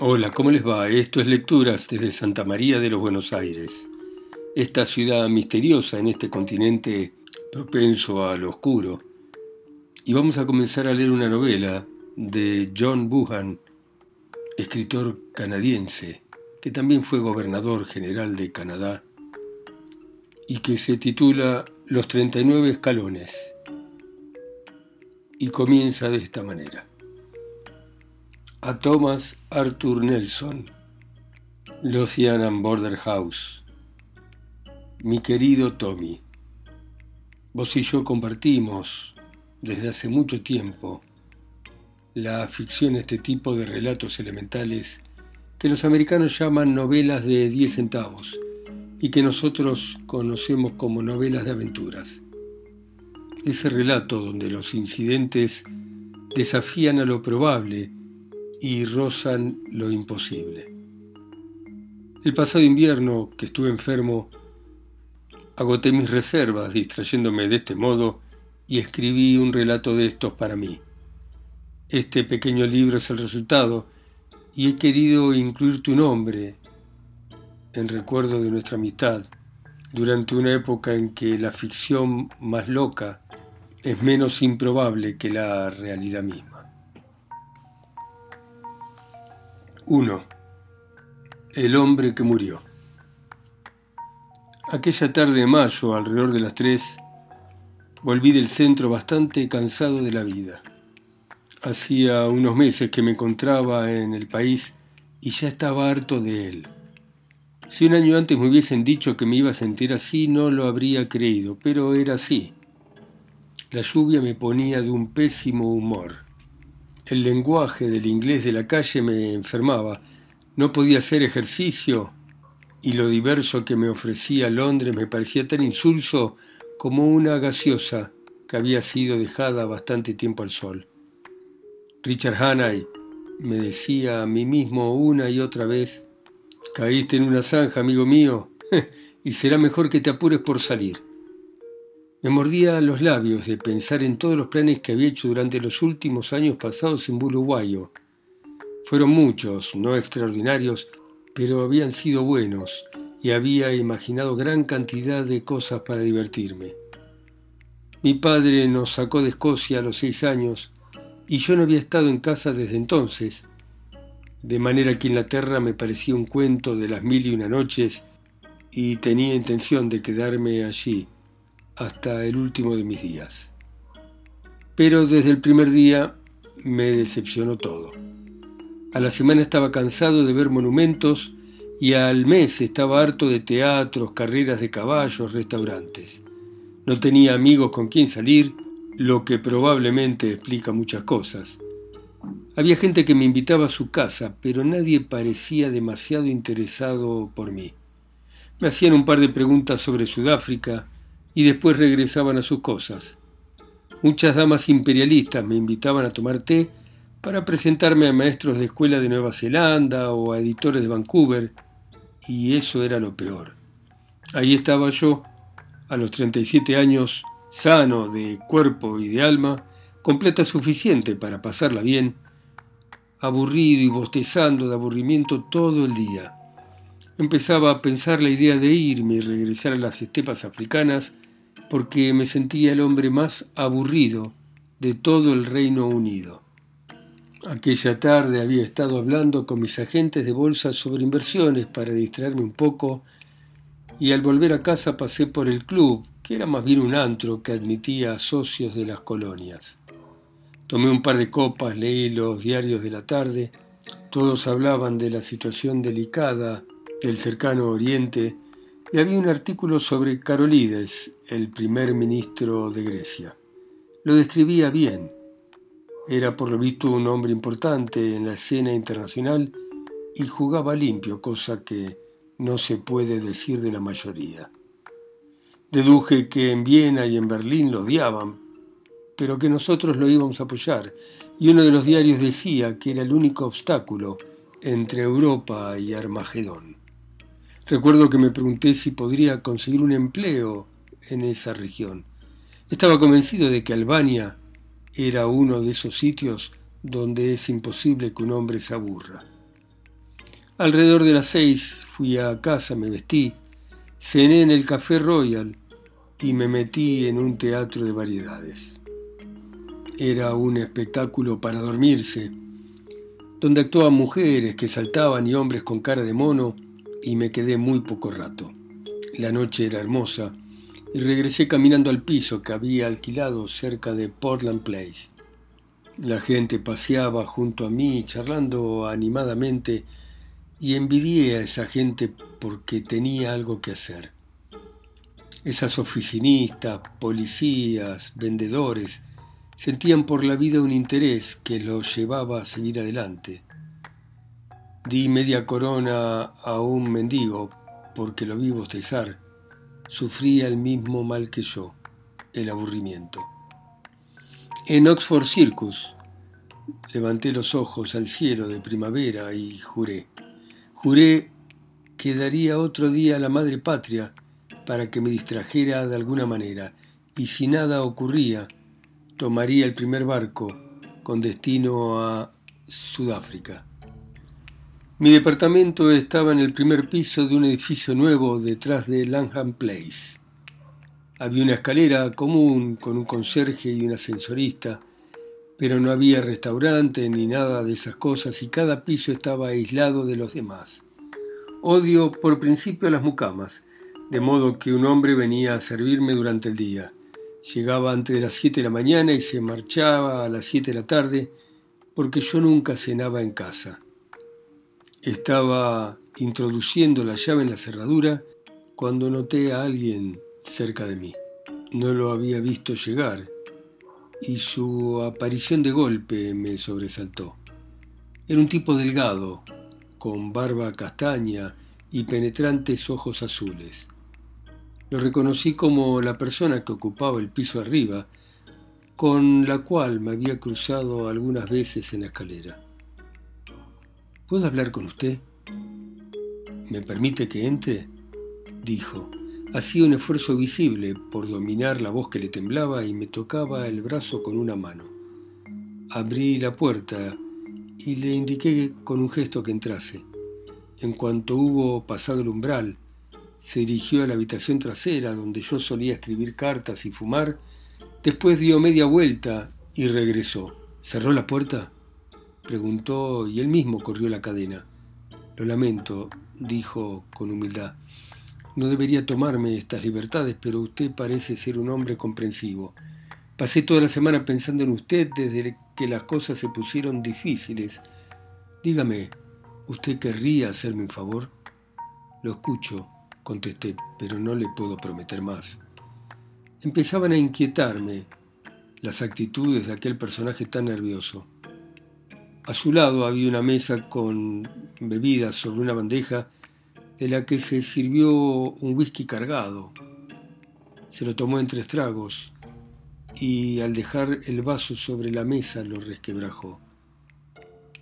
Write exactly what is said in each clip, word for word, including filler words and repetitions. Hola, ¿cómo les va? Esto es Lecturas desde Santa María de los Buenos Aires. Esta ciudad misteriosa en este continente propenso a lo oscuro. Y vamos a comenzar a leer una novela de John Buchan, escritor canadiense, que también fue gobernador general de Canadá, y que se titula Los treinta y nueve escalones. Y comienza de esta manera. A Thomas Arthur Nelson, Lothian Border House. Mi querido Tommy, vos y yo compartimos, desde hace mucho tiempo, la afición a este tipo de relatos elementales que los americanos llaman novelas de diez centavos y que nosotros conocemos como novelas de aventuras. Ese relato donde los incidentes desafían a lo probable y rozan lo imposible. El pasado invierno, que estuve enfermo, agoté mis reservas distrayéndome de este modo y escribí un relato de estos para mí. Este pequeño libro es el resultado y he querido incluir tu nombre en recuerdo de nuestra amistad durante una época en que la ficción más loca es menos improbable que la realidad misma. uno. El hombre que murió. Aquella tarde de mayo, alrededor de las tres, volví del centro bastante cansado de la vida. Hacía unos meses que me encontraba en el país y ya estaba harto de él. Si un año antes me hubiesen dicho que me iba a sentir así, no lo habría creído, pero era así. La lluvia me ponía de un pésimo humor. El lenguaje del inglés de la calle me enfermaba. No podía hacer ejercicio y lo diverso que me ofrecía Londres me parecía tan insulso como una gaseosa que había sido dejada bastante tiempo al sol. Richard Hannay, me decía a mí mismo una y otra vez, «Caíste en una zanja, amigo mío, y será mejor que te apures por salir». Me mordía los labios de pensar en todos los planes que había hecho durante los últimos años pasados en Buluguayo. Fueron muchos, no extraordinarios, pero habían sido buenos, y había imaginado gran cantidad de cosas para divertirme. Mi padre nos sacó de Escocia a los seis años, y yo no había estado en casa desde entonces, de manera que Inglaterra me parecía un cuento de las mil y una noches y tenía intención de quedarme allí hasta el último de mis días. Pero desde el primer día me decepcionó todo. A la semana estaba cansado de ver monumentos y al mes estaba harto de teatros, carreras de caballos, restaurantes. No tenía amigos con quien salir, lo que probablemente explica muchas cosas. Había gente que me invitaba a su casa, pero nadie parecía demasiado interesado por mí. Me hacían un par de preguntas sobre Sudáfrica y después regresaban a sus cosas. Muchas damas imperialistas me invitaban a tomar té para presentarme a maestros de escuela de Nueva Zelanda o a editores de Vancouver, y eso era lo peor. Ahí estaba yo, a los treinta y siete años, sano de cuerpo y de alma, con plata suficiente para pasarla bien, aburrido y bostezando de aburrimiento todo el día. Empezaba a pensar la idea de irme y regresar a las estepas africanas porque me sentía el hombre más aburrido de todo el Reino Unido. Aquella tarde había estado hablando con mis agentes de bolsa sobre inversiones para distraerme un poco y al volver a casa pasé por el club, que era más bien un antro que admitía a socios de las colonias. Tomé un par de copas, leí los diarios de la tarde. Todos hablaban de la situación delicada del cercano Oriente y había un artículo sobre Karolides, el primer ministro de Grecia. Lo describía bien. Era por lo visto un hombre importante en la escena internacional y jugaba limpio, cosa que no se puede decir de la mayoría. Deduje que en Viena y en Berlín lo odiaban, pero que nosotros lo íbamos a apoyar, y uno de los diarios decía que era el único obstáculo entre Europa y Armagedón. Recuerdo que me pregunté si podría conseguir un empleo en esa región. Estaba convencido de que Albania era uno de esos sitios donde es imposible que un hombre se aburra. Alrededor de las seis fui a casa, me vestí, cené en el Café Royal y me metí en un teatro de variedades. Era un espectáculo para dormirse, donde actuaban mujeres que saltaban y hombres con cara de mono, y me quedé muy poco rato. La noche era hermosa y regresé caminando al piso que había alquilado cerca de Portland Place. La gente paseaba junto a mí charlando animadamente, y envidié a esa gente porque tenía algo que hacer. Esas oficinistas, policías, vendedores, sentían por la vida un interés que los llevaba a seguir adelante. Di media corona a un mendigo porque lo vi bostezar. Sufría el mismo mal que yo, el aburrimiento. En Oxford Circus levanté los ojos al cielo de primavera y juré. Juré que daría otro día a la madre patria para que me distrajera de alguna manera, y si nada ocurría, tomaría el primer barco con destino a Sudáfrica. Mi departamento estaba en el primer piso de un edificio nuevo detrás de Langham Place. Había una escalera común con un conserje y un ascensorista, pero no había restaurante ni nada de esas cosas, y cada piso estaba aislado de los demás. Odio por principio a las mucamas, de modo que un hombre venía a servirme durante el día. Llegaba antes de las siete de la mañana y se marchaba a las siete de la tarde, porque yo nunca cenaba en casa. Estaba introduciendo la llave en la cerradura cuando noté a alguien cerca de mí. No lo había visto llegar, y su aparición de golpe me sobresaltó. Era un tipo delgado, con barba castaña y penetrantes ojos azules. Lo reconocí como la persona que ocupaba el piso arriba, con la cual me había cruzado algunas veces en la escalera. «¿Puedo hablar con usted? ¿Me permite que entre?», dijo. Hacía un esfuerzo visible por dominar la voz que le temblaba y me tocaba el brazo con una mano. Abrí la puerta y le indiqué con un gesto que entrase. En cuanto hubo pasado el umbral, se dirigió a la habitación trasera donde yo solía escribir cartas y fumar. Después dio media vuelta y regresó. «¿Cerró la puerta?», preguntó, y él mismo corrió la cadena. «Lo lamento», dijo con humildad. «No debería tomarme estas libertades, pero usted parece ser un hombre comprensivo. Pasé toda la semana pensando en usted desde que las cosas se pusieron difíciles. Dígame, ¿usted querría hacerme un favor?». «Lo escucho», contesté, «pero no le puedo prometer más». Empezaban a inquietarme las actitudes de aquel personaje tan nervioso. A su lado había una mesa con bebidas sobre una bandeja, de la que se sirvió un whisky cargado. Se lo tomó en tres tragos y al dejar el vaso sobre la mesa lo resquebrajó.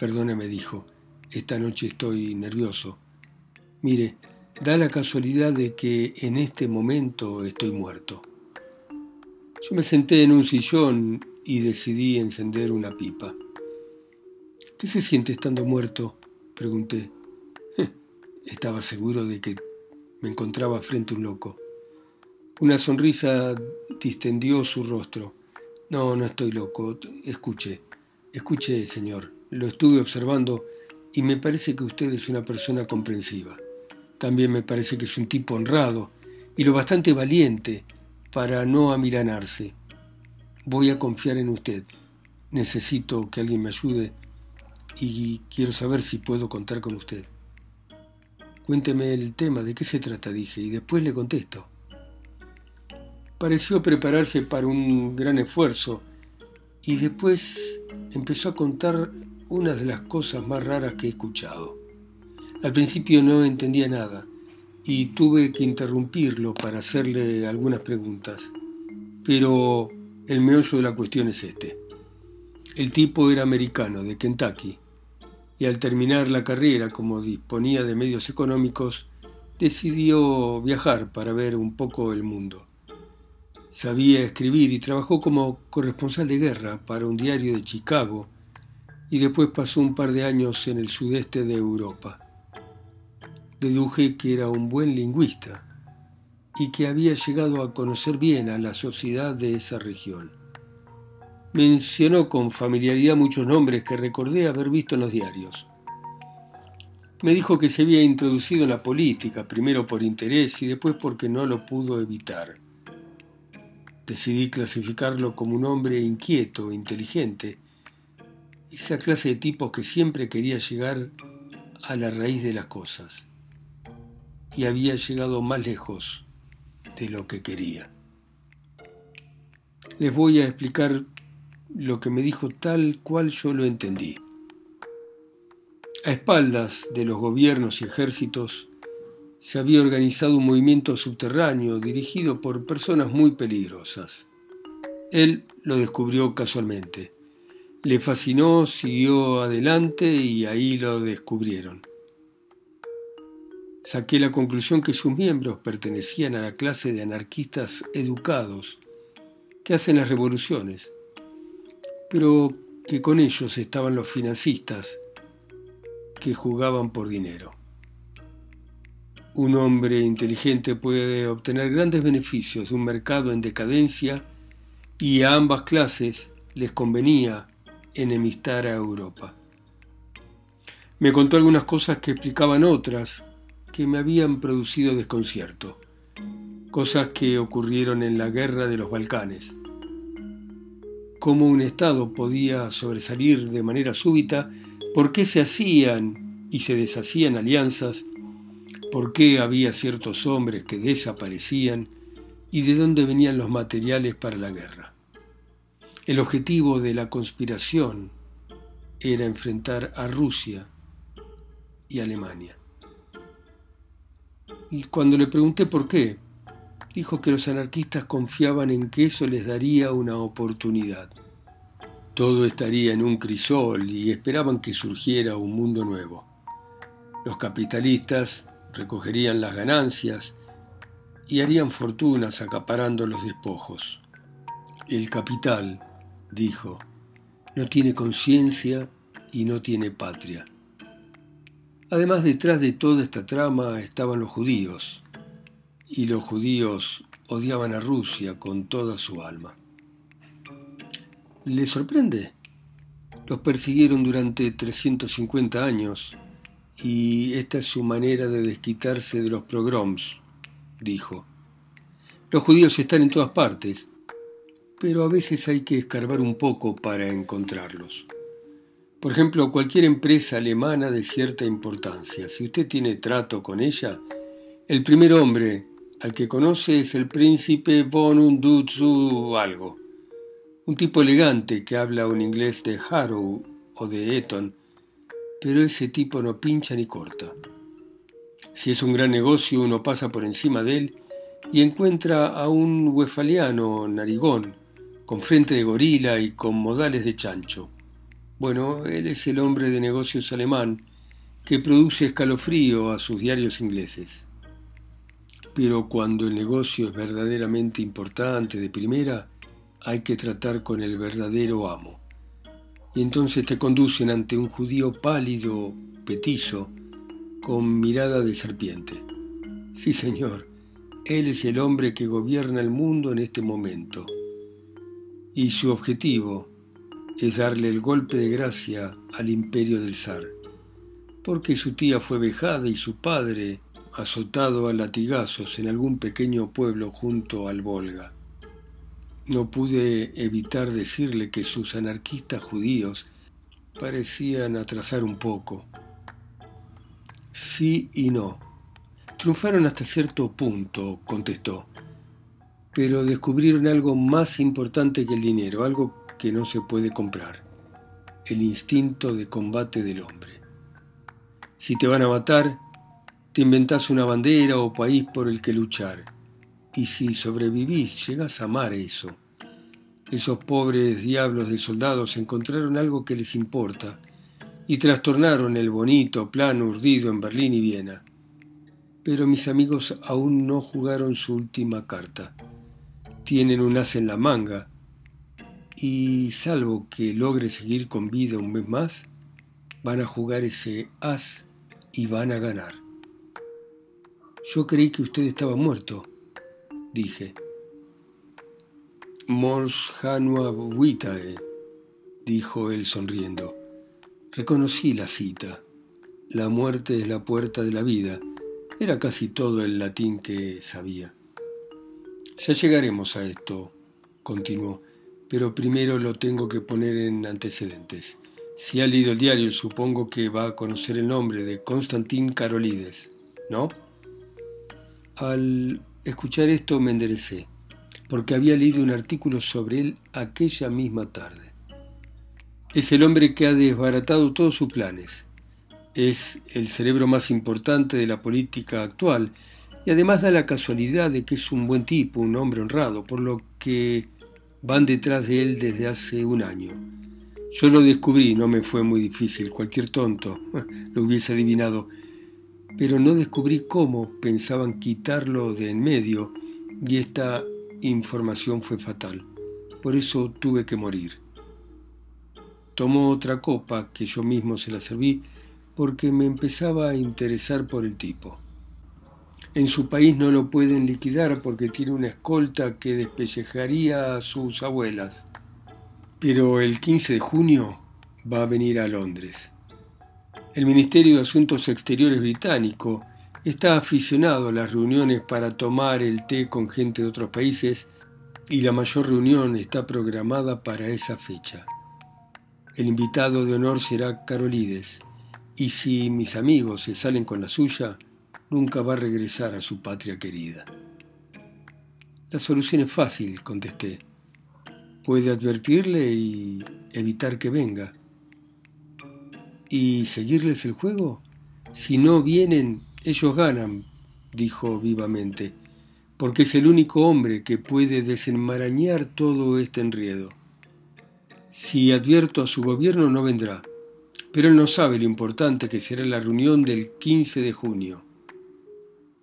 «Perdóneme», dijo, «esta noche estoy nervioso. Mire, da la casualidad de que en este momento estoy muerto». Yo me senté en un sillón y decidí encender una pipa. «¿Qué se siente estando muerto?», pregunté. Estaba seguro de que me encontraba frente a un loco. Una sonrisa distendió su rostro. «No, no estoy loco. Escuche, escuche, señor. Lo estuve observando y me parece que usted es una persona comprensiva. También me parece que es un tipo honrado y lo bastante valiente para no amilanarse. Voy a confiar en usted. Necesito que alguien me ayude y quiero saber si puedo contar con usted». «Cuénteme el tema, ¿de qué se trata?», dije, «y después le contesto». Pareció prepararse para un gran esfuerzo y después empezó a contar una de las cosas más raras que he escuchado. Al principio no entendía nada y tuve que interrumpirlo para hacerle algunas preguntas, pero el meollo de la cuestión es este. El tipo era americano, de Kentucky, y al terminar la carrera, como disponía de medios económicos, decidió viajar para ver un poco el mundo. Sabía escribir y trabajó como corresponsal de guerra para un diario de Chicago, y después pasó un par de años en el sudeste de Europa. deduje que era un buen lingüista y que había llegado a conocer bien a la sociedad de esa región. Mencionó con familiaridad muchos nombres que recordé haber visto en los diarios. Me dijo que se había introducido en la política, primero por interés y después porque no lo pudo evitar. Decidí clasificarlo como un hombre inquieto, inteligente, esa clase de tipos que siempre quería llegar a la raíz de las cosas. Y había llegado más lejos de lo que quería. Les voy a explicar lo que me dijo tal cual yo lo entendí. A espaldas de los gobiernos y ejércitos se había organizado un movimiento subterráneo dirigido por personas muy peligrosas. Él lo descubrió casualmente. Le fascinó, siguió adelante y ahí lo descubrieron. Saqué la conclusión que sus miembros pertenecían a la clase de anarquistas educados que hacen las revoluciones, pero que con ellos estaban los financistas que jugaban por dinero. Un hombre inteligente puede obtener grandes beneficios de un mercado en decadencia y a ambas clases les convenía enemistar a Europa. Me contó algunas cosas que explicaban otras que me habían producido desconcierto, cosas que ocurrieron en la guerra de los Balcanes. Cómo un Estado podía sobresalir de manera súbita, por qué se hacían y se deshacían alianzas, por qué había ciertos hombres que desaparecían y de dónde venían los materiales para la guerra. El objetivo de la conspiración era enfrentar a Rusia y Alemania. Y cuando le pregunté por qué, dijo que los anarquistas confiaban en que eso les daría una oportunidad. Todo estaría en un crisol y esperaban que surgiera un mundo nuevo. Los capitalistas recogerían las ganancias y harían fortunas acaparando los despojos. El capital, dijo, no tiene conciencia y no tiene patria. Además, detrás de toda esta trama estaban los judíos, y los judíos odiaban a Rusia con toda su alma. ¿Les sorprende? Los persiguieron durante trescientos cincuenta años, y esta es su manera de desquitarse de los pogroms, dijo. Los judíos están en todas partes, pero a veces hay que escarbar un poco para encontrarlos. Por ejemplo, cualquier empresa alemana de cierta importancia, si usted tiene trato con ella, el primer hombre al que conoce es el príncipe von un Dutzu algo, un tipo elegante que habla un inglés de Harrow o de Eton, pero ese tipo no pincha ni corta. Si es un gran negocio, uno pasa por encima de él y encuentra a un westfaliano narigón, con frente de gorila y con modales de chancho. Bueno, él es el hombre de negocios alemán que produce escalofrío a sus diarios ingleses. Pero cuando el negocio es verdaderamente importante de primera, hay que tratar con el verdadero amo. Y entonces te conducen ante un judío pálido, petizo, con mirada de serpiente. Sí, señor, él es el hombre que gobierna el mundo en este momento. Y su objetivo es darle el golpe de gracia al imperio del zar, porque su tía fue vejada y su padre azotado a latigazos en algún pequeño pueblo junto al Volga. No pude evitar decirle que sus anarquistas judíos parecían atrasar un poco. Sí y no. Triunfaron hasta cierto punto, contestó, pero descubrieron algo más importante que el dinero, algo que no se puede comprar, el instinto de combate del hombre. Si te van a matar, te inventás una bandera o país por el que luchar, y si sobrevivís, llegás a amar eso. Esos pobres diablos de soldados encontraron algo que les importa y trastornaron el bonito plan urdido en Berlín y Viena. Pero mis amigos aún no jugaron su última carta. Tienen un as en la manga, y salvo que logre seguir con vida un mes más, van a jugar ese as y van a ganar. Yo creí que usted estaba muerto, dije. Mors Janua Vitae, dijo él sonriendo. Reconocí la cita. La muerte es la puerta de la vida. Era casi todo el latín que sabía. Ya llegaremos a esto, continuó, pero primero lo tengo que poner en antecedentes. Si ha leído el diario, supongo que va a conocer el nombre de Constantine Karolides, ¿no? Al escuchar esto me enderecé, porque había leído un artículo sobre él aquella misma tarde. Es el hombre que ha desbaratado todos sus planes. Es el cerebro más importante de la política actual y además da la casualidad de que es un buen tipo, un hombre honrado, por lo que van detrás de él desde hace un año. Yo lo descubrí, no me fue muy difícil, cualquier tonto lo hubiese adivinado, pero no descubrí cómo pensaban quitarlo de en medio y esta información fue fatal. Por eso tuve que morir. Tomó otra copa que yo mismo se la serví porque me empezaba a interesar por el tipo. En su país no lo pueden liquidar porque tiene una escolta que despellejaría a sus abuelas. Pero el quince de junio va a venir a Londres. El Ministerio de Asuntos Exteriores británico está aficionado a las reuniones para tomar el té con gente de otros países y la mayor reunión está programada para esa fecha. El invitado de honor será Karolides, y si mis amigos se salen con la suya, nunca va a regresar a su patria querida. La solución es fácil, contesté. Puede advertirle y evitar que venga. ¿Y seguirles el juego? Si no vienen, ellos ganan, dijo vivamente, porque es el único hombre que puede desenmarañar todo este enredo. Si advierto a su gobierno, no vendrá, pero él no sabe lo importante que será la reunión del quince de junio.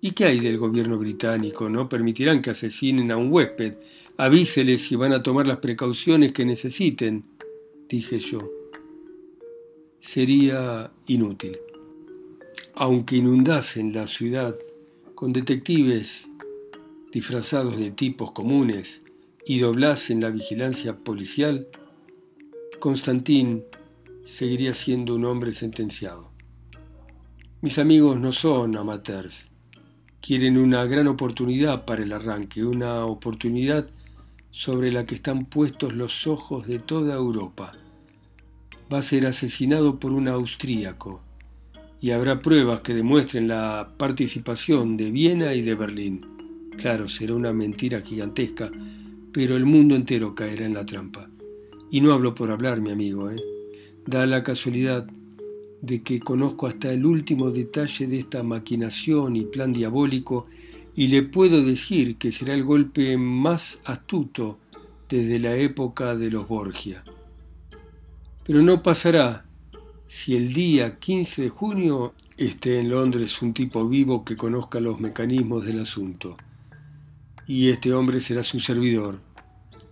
¿Y qué hay del gobierno británico? No permitirán que asesinen a un huésped. Avíseles si van a tomar las precauciones que necesiten, dije yo. Sería inútil. Aunque inundasen la ciudad con detectives disfrazados de tipos comunes y doblasen la vigilancia policial, Constantín seguiría siendo un hombre sentenciado. Mis amigos no son amateurs. Quieren una gran oportunidad para el arranque, una oportunidad sobre la que están puestos los ojos de toda Europa. Va a ser asesinado por un austríaco y habrá pruebas que demuestren la participación de Viena y de Berlín. Claro, será una mentira gigantesca, pero el mundo entero caerá en la trampa. Y no hablo por hablar, mi amigo, ¿eh? Da la casualidad de que conozco hasta el último detalle de esta maquinación y plan diabólico, y le puedo decir que será el golpe más astuto desde la época de los Borgia. Pero no pasará si el día quince de junio esté en Londres un tipo vivo que conozca los mecanismos del asunto. Y este hombre será su servidor,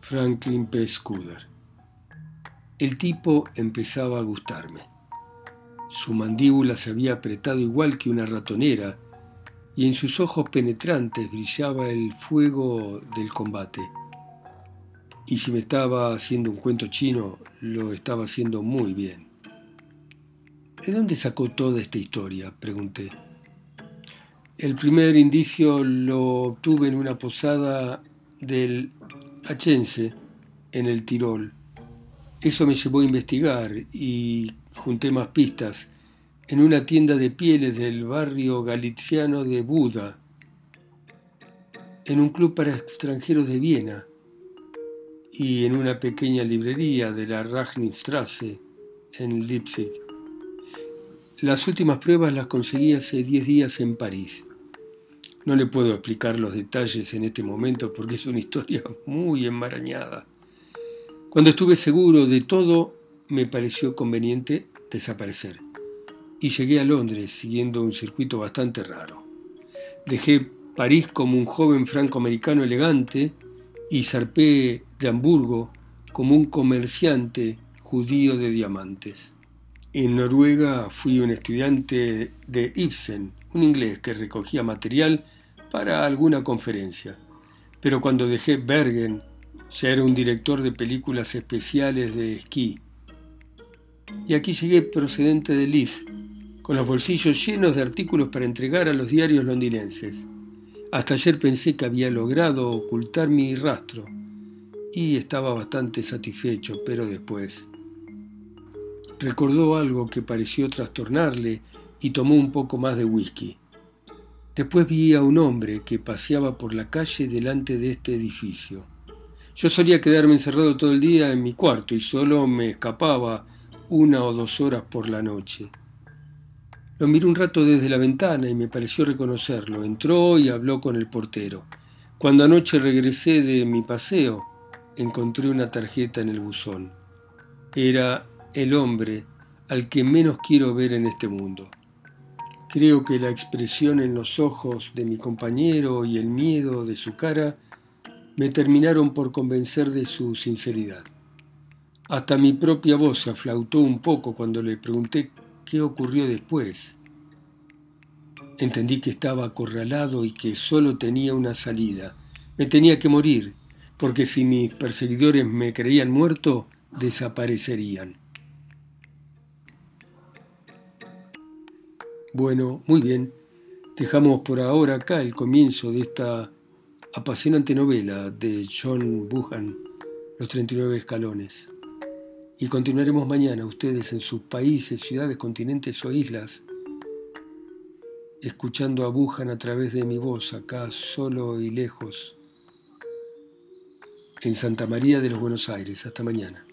Franklin P. Scudder. El tipo empezaba a gustarme. Su mandíbula se había apretado igual que una ratonera y en sus ojos penetrantes brillaba el fuego del combate. Y si me estaba haciendo un cuento chino, lo estaba haciendo muy bien. ¿De dónde sacó toda esta historia?, pregunté. El primer indicio lo obtuve en una posada del Achense, en el Tirol. Eso me llevó a investigar y junté más pistas en una tienda de pieles del barrio galiciano de Buda, en un club para extranjeros de Viena y en una pequeña librería de la Ragnistrasse en Leipzig. Las últimas pruebas las conseguí hace diez días en París. No le puedo explicar los detalles en este momento porque es una historia muy enmarañada. Cuando estuve seguro de todo, me pareció conveniente desaparecer y llegué a Londres siguiendo un circuito bastante raro. Dejé París como un joven francoamericano elegante y zarpé de Hamburgo como un comerciante judío de diamantes. En Noruega fui un estudiante de Ibsen un inglés que recogía material para alguna conferencia. Pero cuando dejé Bergen, ya era un director de películas especiales de esquí. Y aquí llegué procedente de Liv, con los bolsillos llenos de artículos para entregar a los diarios londinenses. Hasta ayer pensé que había logrado ocultar mi rastro, y estaba bastante satisfecho, pero después... Recordó algo que pareció trastornarle y tomó un poco más de whisky. Después vi a un hombre que paseaba por la calle delante de este edificio. Yo solía quedarme encerrado todo el día en mi cuarto y solo me escapaba una o dos horas por la noche. Lo miré un rato desde la ventana y me pareció reconocerlo. Entró y habló con el portero. Cuando anoche regresé de mi paseo, encontré una tarjeta en el buzón. Era el hombre al que menos quiero ver en este mundo. Creo que la expresión en los ojos de mi compañero y el miedo de su cara me terminaron por convencer de su sinceridad. Hasta mi propia voz se aflautó un poco cuando le pregunté qué ocurrió después. Entendí que estaba acorralado y que solo tenía una salida. Me tenía que morir, porque si mis perseguidores me creían muerto, desaparecerían. Bueno, muy bien. Dejamos por ahora acá el comienzo de esta apasionante novela de John Buchan, Los treinta y nueve escalones. Y continuaremos mañana, ustedes en sus países, ciudades, continentes o islas, escuchando a Buchan a través de mi voz, acá solo y lejos, en Santa María de los Buenos Aires. Hasta mañana.